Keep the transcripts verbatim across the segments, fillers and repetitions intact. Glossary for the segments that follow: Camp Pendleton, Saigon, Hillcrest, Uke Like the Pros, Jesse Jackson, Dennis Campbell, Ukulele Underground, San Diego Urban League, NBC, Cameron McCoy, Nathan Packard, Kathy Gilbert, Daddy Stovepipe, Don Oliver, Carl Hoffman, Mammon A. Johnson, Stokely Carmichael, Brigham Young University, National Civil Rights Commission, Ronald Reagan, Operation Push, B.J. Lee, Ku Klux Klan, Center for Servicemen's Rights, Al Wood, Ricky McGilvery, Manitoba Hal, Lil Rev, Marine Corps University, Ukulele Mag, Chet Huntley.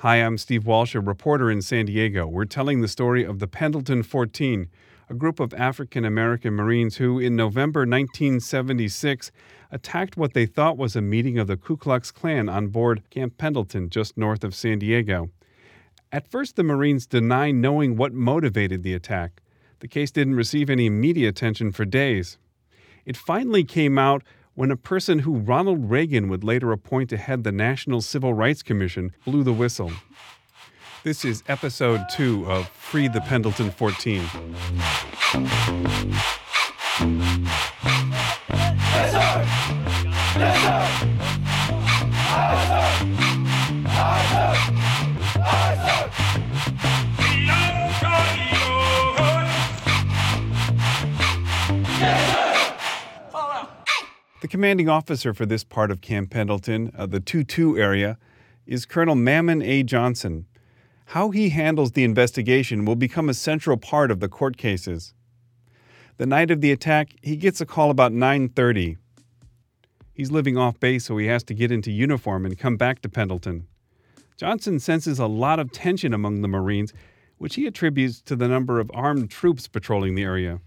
Hi, I'm Steve Walsh, a reporter in San Diego. We're telling the story of the Pendleton Fourteen, a group of African-American Marines who, in November nineteen seventy-six, attacked what they thought was a meeting of the Ku Klux Klan on board Camp Pendleton, just north of San Diego. At first, the Marines deny knowing what motivated the attack. The case didn't receive any media attention for days. It finally came out when a person who Ronald Reagan would later appoint to head the National Civil Rights Commission blew the whistle. This is episode two of Free the Pendleton Fourteen. The commanding officer for this part of Camp Pendleton, uh, the two two area, is Colonel Mammon A. Johnson. How he handles the investigation will become a central part of the court cases. The night of the attack, he gets a call about nine thirty. He's living off base, so he has to get into uniform and come back to Pendleton. Johnson senses a lot of tension among the Marines, which he attributes to the number of armed troops patrolling the area.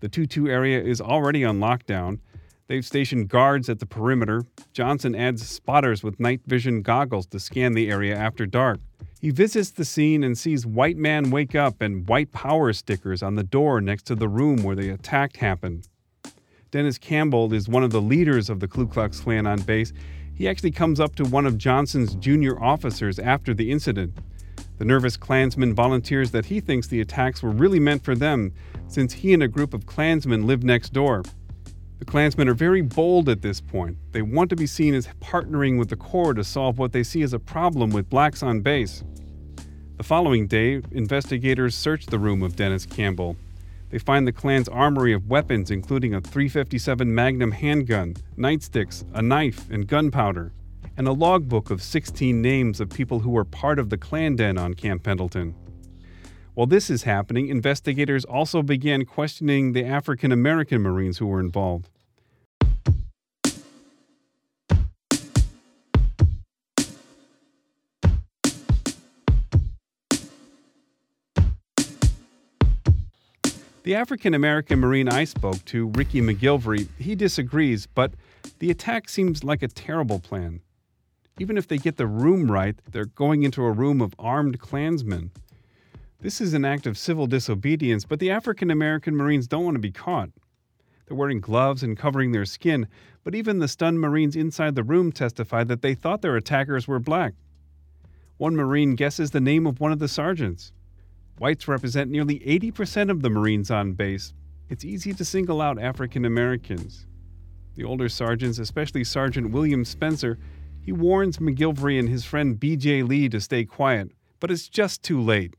The two two area is already on lockdown. They've stationed guards at the perimeter. Johnson adds spotters with night vision goggles to scan the area after dark. He visits the scene and sees "White Man Wake Up" and "White Power" stickers on the door next to the room where the attack happened. Dennis Campbell is one of the leaders of the Ku Klux Klan on base. He actually comes up to one of Johnson's junior officers after the incident. The nervous Klansman volunteers that he thinks the attacks were really meant for them, since he and a group of Klansmen live next door. The Klansmen are very bold at this point. They want to be seen as partnering with the Corps to solve what they see as a problem with blacks on base. The following day, investigators search the room of Dennis Campbell. They find the Klan's armory of weapons, including a three fifty-seven Magnum handgun, nightsticks, a knife, and gunpowder, and a logbook of sixteen names of people who were part of the Klan den on Camp Pendleton. While this is happening, investigators also began questioning the African-American Marines who were involved. The African-American Marine I spoke to, Ricky McGilvery, he disagrees, but the attack seems like a terrible plan. Even if they get the room right, they're going into a room of armed Klansmen. This is an act of civil disobedience, but the African-American Marines don't want to be caught. They're wearing gloves and covering their skin, but even the stunned Marines inside the room testified that they thought their attackers were black. One Marine guesses the name of one of the sergeants. Whites represent nearly eighty percent of the Marines on base. It's easy to single out African Americans. The older sergeants, especially Sergeant William Spencer, he warns McGilvery and his friend B J. Lee to stay quiet, but it's just too late.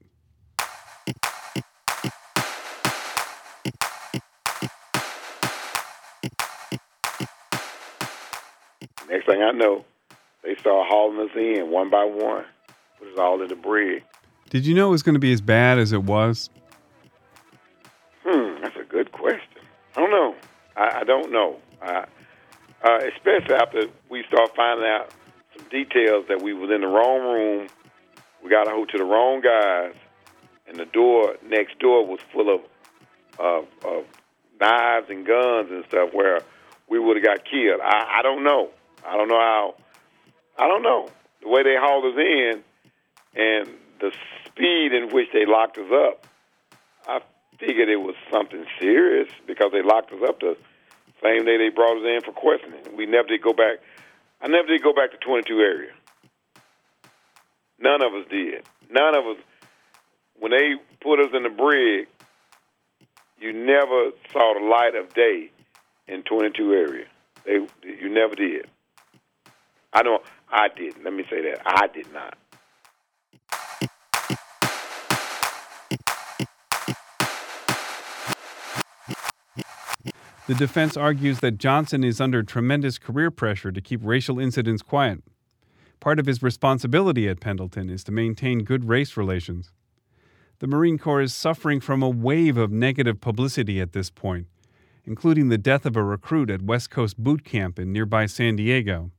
Next thing I know, they start hauling us in one by one, put us all in the brig. Did you know it was going to be as bad as it was? Hmm, that's a good question. I don't know. I, I don't know. I, uh, especially after we start finding out some details that we was in the wrong room, we got a hold to the wrong guys, and the door next door was full of, of, of knives and guns and stuff where we would have got killed. I, I don't know. I don't know how. I don't know. The way they hauled us in and the speed in which they locked us up, I figured it was something serious because they locked us up the same day they brought us in for questioning. We never did go back. I never did go back to twenty-two area. None of us did. None of us. When they put us in the brig, you never saw the light of day in twenty-two area. They, you never did. I know I didn't. Let me say that. I did not. The defense argues that Johnson is under tremendous career pressure to keep racial incidents quiet. Part of his responsibility at Pendleton is to maintain good race relations. The Marine Corps is suffering from a wave of negative publicity at this point, including the death of a recruit at West Coast Boot Camp in nearby San Diego.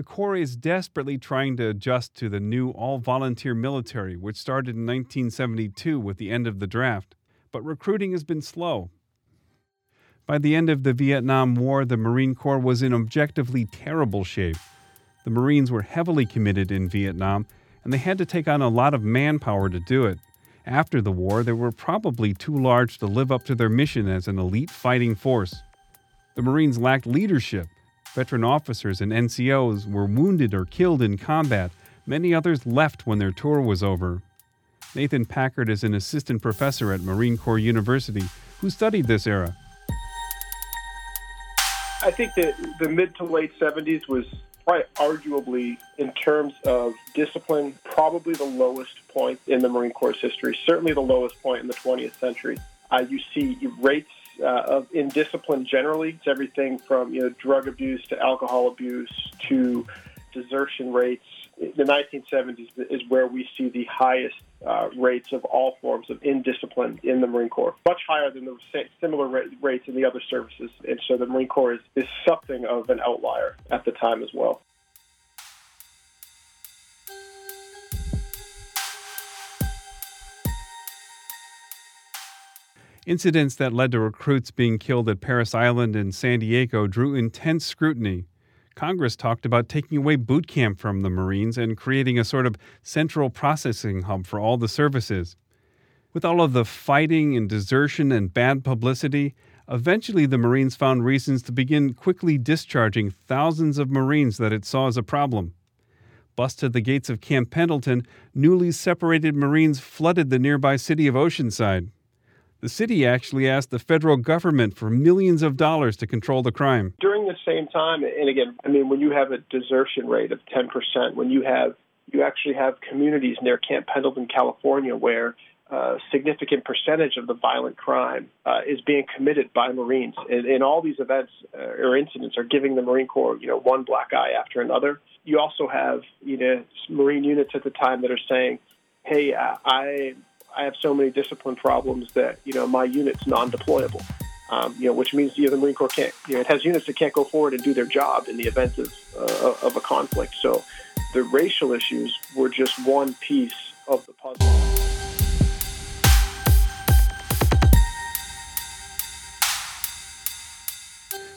the Corps is desperately trying to adjust to the new all-volunteer military, which started in nineteen seventy-two with the end of the draft, but recruiting has been slow. By the end of the Vietnam War, the Marine Corps was in objectively terrible shape. The Marines were heavily committed in Vietnam, and they had to take on a lot of manpower to do it. After the war, they were probably too large to live up to their mission as an elite fighting force. The Marines lacked leadership. Veteran officers and N C Os were wounded or killed in combat. Many others left when their tour was over. Nathan Packard is an assistant professor at Marine Corps University who studied this era. I think that the mid to late seventies was probably arguably, in terms of discipline, probably the lowest point in the Marine Corps' history, certainly the lowest point in the twentieth century. Uh, you see rates uh, of indiscipline generally. It's everything from you know drug abuse to alcohol abuse to desertion rates. The nineteen seventies is where we see the highest uh, rates of all forms of indiscipline in the Marine Corps, much higher than the similar rates in the other services. And so the Marine Corps is, is something of an outlier at the time as well. Incidents that led to recruits being killed at Parris Island and San Diego drew intense scrutiny. Congress talked about taking away boot camp from the Marines and creating a sort of central processing hub for all the services. With all of the fighting and desertion and bad publicity, eventually the Marines found reasons to begin quickly discharging thousands of Marines that it saw as a problem. Bused at the gates of Camp Pendleton, newly separated Marines flooded the nearby city of Oceanside. The city actually asked the federal government for millions of dollars to control the crime. During the same time, and again, I mean, when you have a desertion rate of ten percent, when you have, you actually have communities near Camp Pendleton, California, where a significant percentage of the violent crime uh, is being committed by Marines. And, and all these events uh, or incidents are giving the Marine Corps, you know, one black eye after another. You also have, you know, Marine units at the time that are saying, hey, uh, I... I have so many discipline problems that, you know, my unit's non-deployable, um, you know, which means you know, the Marine Corps can't, you know, it has units that can't go forward and do their job in the event of, uh, of a conflict. So the racial issues were just one piece of the puzzle.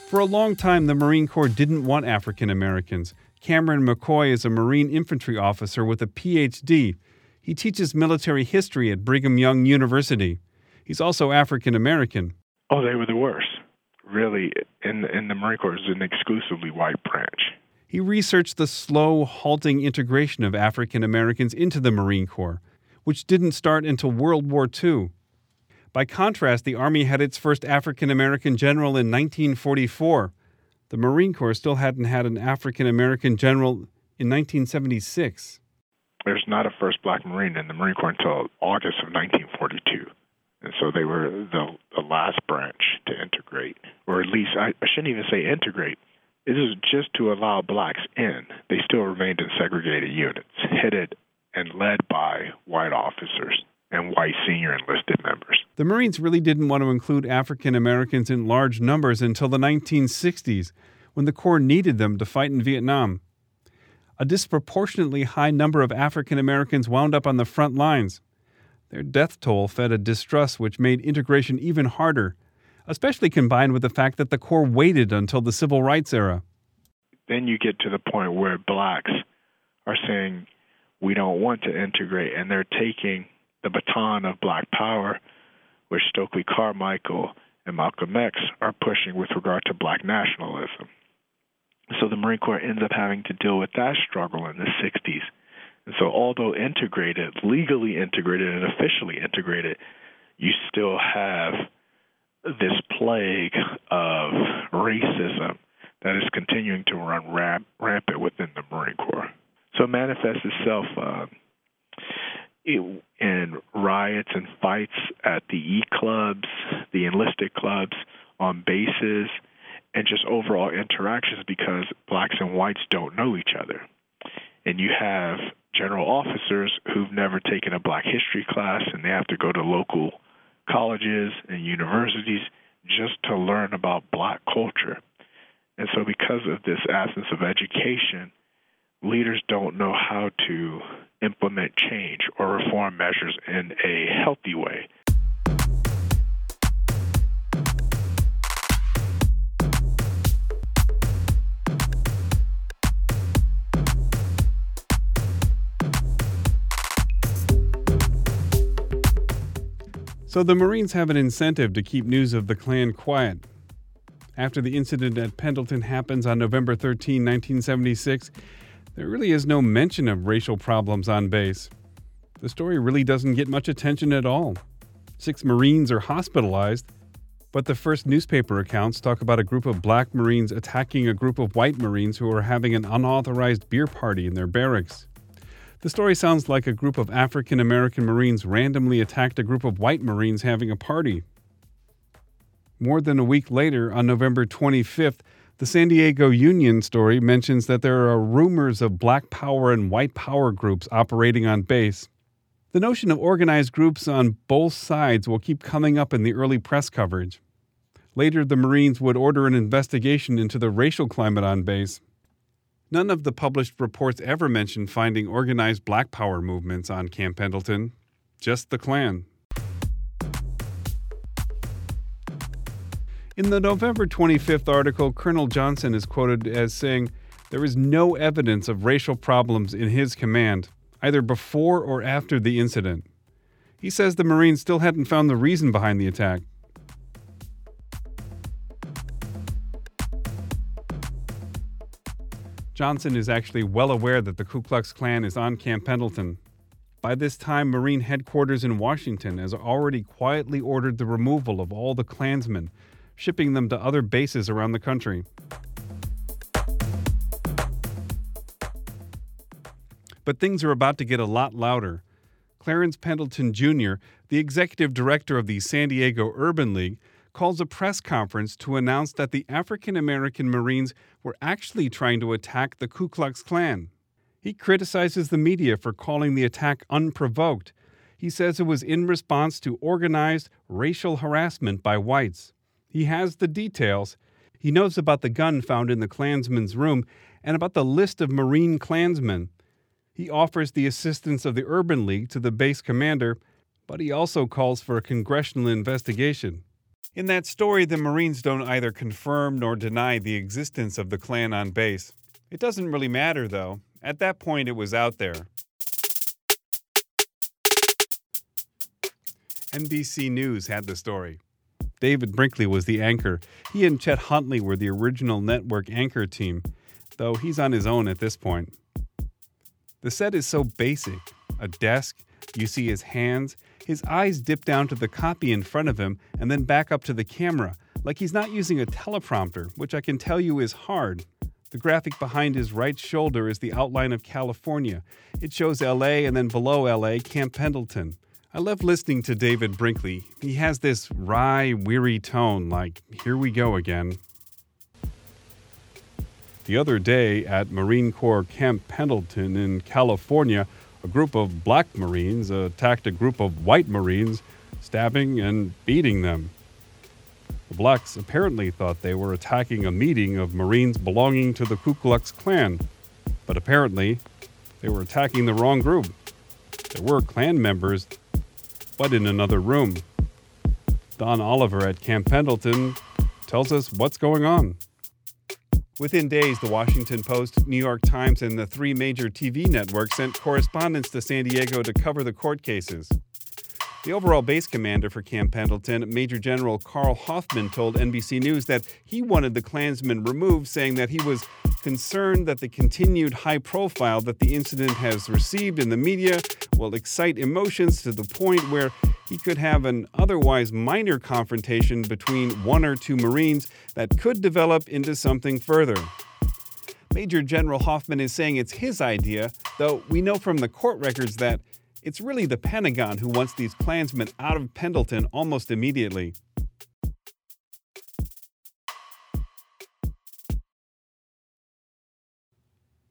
For a long time, the Marine Corps didn't want African Americans. Cameron McCoy is a Marine infantry officer with a P H D. He teaches military history at Brigham Young University. He's also African American. Oh, they were the worst. Really, in, in the Marine Corps, it was an exclusively white branch. He researched the slow, halting integration of African Americans into the Marine Corps, which didn't start until World War Two. By contrast, the Army had its first African American general in nineteen forty-four. The Marine Corps still hadn't had an African American general in nineteen seventy-six. There's not a first black Marine in the Marine Corps until August of nineteen forty-two. And so they were the, the last branch to integrate, or at least, I, I shouldn't even say integrate. This is just to allow blacks in. They still remained in segregated units, headed and led by white officers and white senior enlisted members. The Marines really didn't want to include African Americans in large numbers until the nineteen sixties, when the Corps needed them to fight in Vietnam. A disproportionately high number of African Americans wound up on the front lines. Their death toll fed a distrust which made integration even harder, especially combined with the fact that the Corps waited until the Civil Rights era. Then you get to the point where blacks are saying, we don't want to integrate, and they're taking the baton of black power, which Stokely Carmichael and Malcolm X are pushing with regard to black nationalism. So the Marine Corps ends up having to deal with that struggle in the sixties. And so although integrated, legally integrated and officially integrated, you still have this plague of racism that is continuing to run ramp- rampant within the Marine Corps. So it manifests itself um, in riots and fights at the E-clubs, the enlisted clubs, on bases, and just overall interactions because blacks and whites don't know each other. And you have general officers who've never taken a black history class, and they have to go to local colleges and universities just to learn about black culture. And so because of this absence of education, leaders don't know how to implement change or reform measures in a healthy way. So the Marines have an incentive to keep news of the Klan quiet. After the incident at Pendleton happens on November thirteenth, nineteen seventy-six, there really is no mention of racial problems on base. The story really doesn't get much attention at all. Six Marines are hospitalized, but the first newspaper accounts talk about a group of black Marines attacking a group of white Marines who are having an unauthorized beer party in their barracks. The story sounds like a group of African American Marines randomly attacked a group of white Marines having a party. More than a week later, on November twenty-fifth, the San Diego Union story mentions that there are rumors of black power and white power groups operating on base. The notion of organized groups on both sides will keep coming up in the early press coverage. Later, the Marines would order an investigation into the racial climate on base. None of the published reports ever mention finding organized black power movements on Camp Pendleton, just the Klan. In the November twenty-fifth article, Colonel Johnson is quoted as saying, "There is no evidence of racial problems in his command, either before or after the incident." He says the Marines still hadn't found the reason behind the attack. Johnson is actually well aware that the Ku Klux Klan is on Camp Pendleton. By this time, Marine headquarters in Washington has already quietly ordered the removal of all the Klansmen, shipping them to other bases around the country. But things are about to get a lot louder. Clarence Pendleton Junior, the executive director of the San Diego Urban League, calls a press conference to announce that the African-American Marines were actually trying to attack the Ku Klux Klan. He criticizes the media for calling the attack unprovoked. He says it was in response to organized racial harassment by whites. He has the details. He knows about the gun found in the Klansman's room and about the list of Marine Klansmen. He offers the assistance of the Urban League to the base commander, but he also calls for a congressional investigation. In that story, the Marines don't either confirm nor deny the existence of the Klan on base. It doesn't really matter, though. At that point, it was out there. N B C News had the story. David Brinkley was the anchor. He and Chet Huntley were the original network anchor team, though he's on his own at this point. The set is so basic. A desk, you see his hands. His eyes dip down to the copy in front of him and then back up to the camera, like he's not using a teleprompter, which I can tell you is hard. The graphic behind his right shoulder is the outline of California. It shows L A and then below L A, Camp Pendleton. I love listening to David Brinkley. He has this wry, weary tone, like, here we go again. The other day at Marine Corps Camp Pendleton in California, a group of black Marines attacked a group of white Marines, stabbing and beating them. The blacks apparently thought they were attacking a meeting of Marines belonging to the Ku Klux Klan, but apparently they were attacking the wrong group. There were Klan members, but in another room. Don Oliver at Camp Pendleton tells us what's going on. Within days, the Washington Post, New York Times, and the three major T V networks sent correspondents to San Diego to cover the court cases. The overall base commander for Camp Pendleton, Major General Carl Hoffman, told N B C News that he wanted the Klansmen removed, saying that he was concerned that the continued high profile that the incident has received in the media will excite emotions to the point where he could have an otherwise minor confrontation between one or two Marines that could develop into something further. Major General Hoffman is saying it's his idea, though we know from the court records that it's really the Pentagon who wants these Klansmen out of Pendleton almost immediately.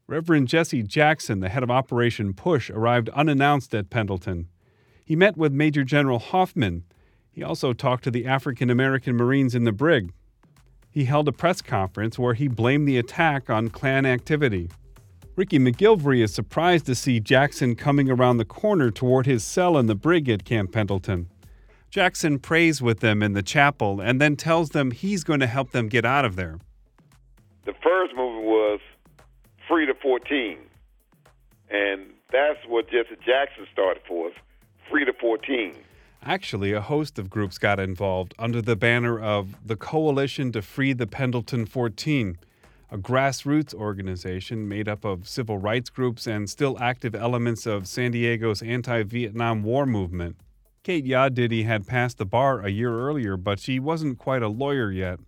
Reverend Jesse Jackson, the head of Operation Push, arrived unannounced at Pendleton. He met with Major General Hoffman. He also talked to the African American Marines in the brig. He held a press conference where he blamed the attack on Klan activity. Ricky McGilvery is surprised to see Jackson coming around the corner toward his cell in the brig at Camp Pendleton. Jackson prays with them in the chapel and then tells them he's going to help them get out of there. The first movement was Free the Fourteen, and that's what Jesse Jackson started for us, Free the Fourteen. Actually, a host of groups got involved under the banner of the Coalition to Free the Pendleton Fourteen, a grassroots organization made up of civil rights groups and still active elements of San Diego's anti-Vietnam War movement. Kate Yadiddy had passed the bar a year earlier, but she wasn't quite a lawyer yet.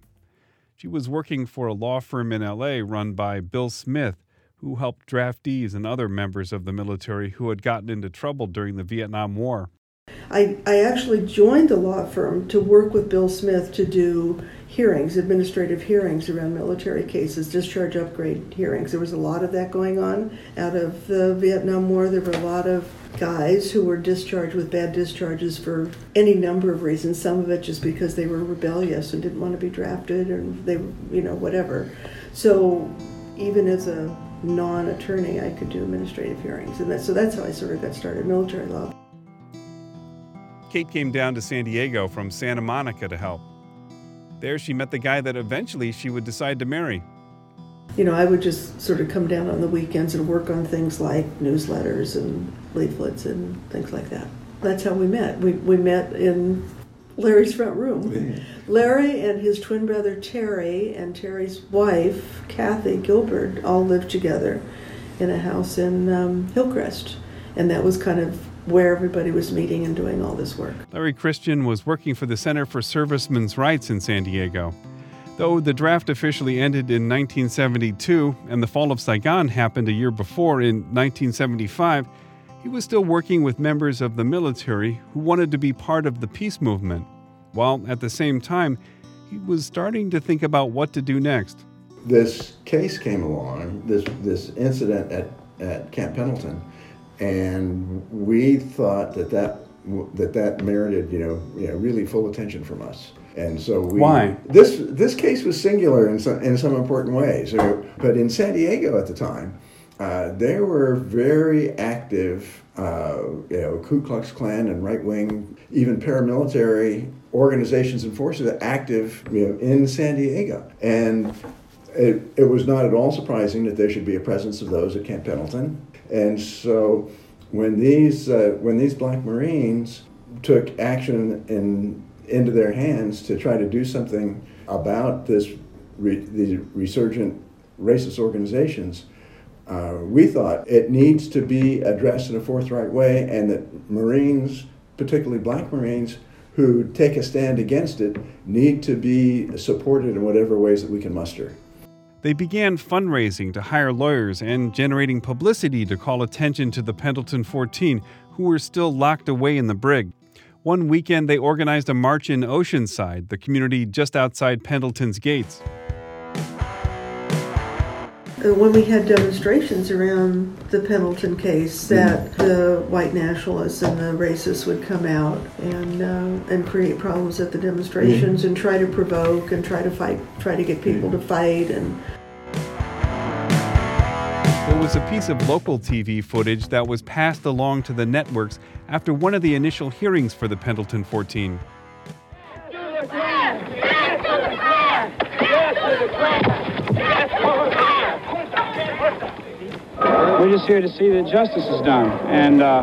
She was working for a law firm in L A run by Bill Smith, who helped draftees and other members of the military who had gotten into trouble during the Vietnam War. I, I actually joined the law firm to work with Bill Smith to do hearings, administrative hearings around military cases, discharge upgrade hearings. There was a lot of that going on out of the Vietnam War. There were a lot of guys who were discharged with bad discharges for any number of reasons, some of it just because they were rebellious and didn't want to be drafted, and they, you know, whatever. So even as a non-attorney, I could do administrative hearings, and that, so that's how I sort of got started, military law. Kate came down to San Diego from Santa Monica to help. There she met the guy that eventually she would decide to marry. You know, I would just sort of come down on the weekends and work on things like newsletters and leaflets and things like that. That's how we met. We we met in Larry's front room. Larry and his twin brother Terry and Terry's wife, Kathy Gilbert, all lived together in a house in um, Hillcrest. And that was kind of where everybody was meeting and doing all this work. Larry Christian was working for the Center for Servicemen's Rights in San Diego. Though the draft officially ended in nineteen seventy-two and the fall of Saigon happened a year before in nineteen seventy-five, he was still working with members of the military who wanted to be part of the peace movement, while at the same time, he was starting to think about what to do next. This case came along, this this incident at, at Camp Pendleton, and we thought that that that that merited, you know, you know, really full attention from us. And so we... Why? This this case was singular in some in some important ways. So, but in San Diego at the time, uh, there were very active, uh, you know, Ku Klux Klan and right-wing, even paramilitary organizations and forces active, you know, in San Diego. And it it was not at all surprising that there should be a presence of those at Camp Pendleton. And so when these uh, when these Black Marines took action in, into their hands to try to do something about this re, the resurgent racist organizations, uh, we thought it needs to be addressed in a forthright way, and that Marines, particularly Black Marines, who take a stand against it, need to be supported in whatever ways that we can muster. They began fundraising to hire lawyers and generating publicity to call attention to the Pendleton Fourteen, who were still locked away in the brig. One weekend, they organized a march in Oceanside, the community just outside Pendleton's gates. When we had demonstrations around the Pendleton case, that the white nationalists and the racists would come out and uh, and create problems at the demonstrations, mm-hmm. and try to provoke and try to fight, try to get people mm-hmm. to fight. And there was a piece of local T V footage that was passed along to the networks after one of the initial hearings for the Pendleton Fourteen. We're just here to see that justice is done, and uh,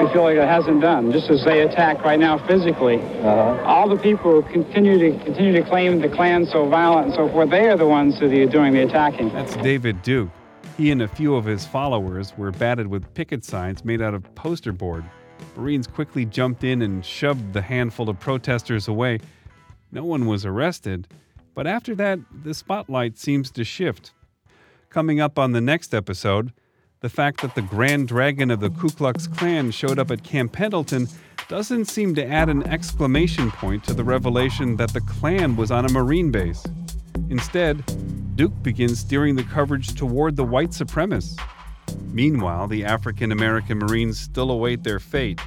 we feel like it hasn't done. Just as they attack right now physically, uh-huh. all the people who continue to continue to claim the Klan's so violent and so forth, they are the ones who are doing the attacking. That's David Duke. He and a few of his followers were batted with picket signs made out of poster board. Marines quickly jumped in and shoved the handful of protesters away. No one was arrested, but after that, the spotlight seems to shift. Coming up on the next episode, the fact that the Grand Dragon of the Ku Klux Klan showed up at Camp Pendleton doesn't seem to add an exclamation point to the revelation that the Klan was on a Marine base. Instead, Duke begins steering the coverage toward the white supremacists. Meanwhile, the African American Marines still await their fate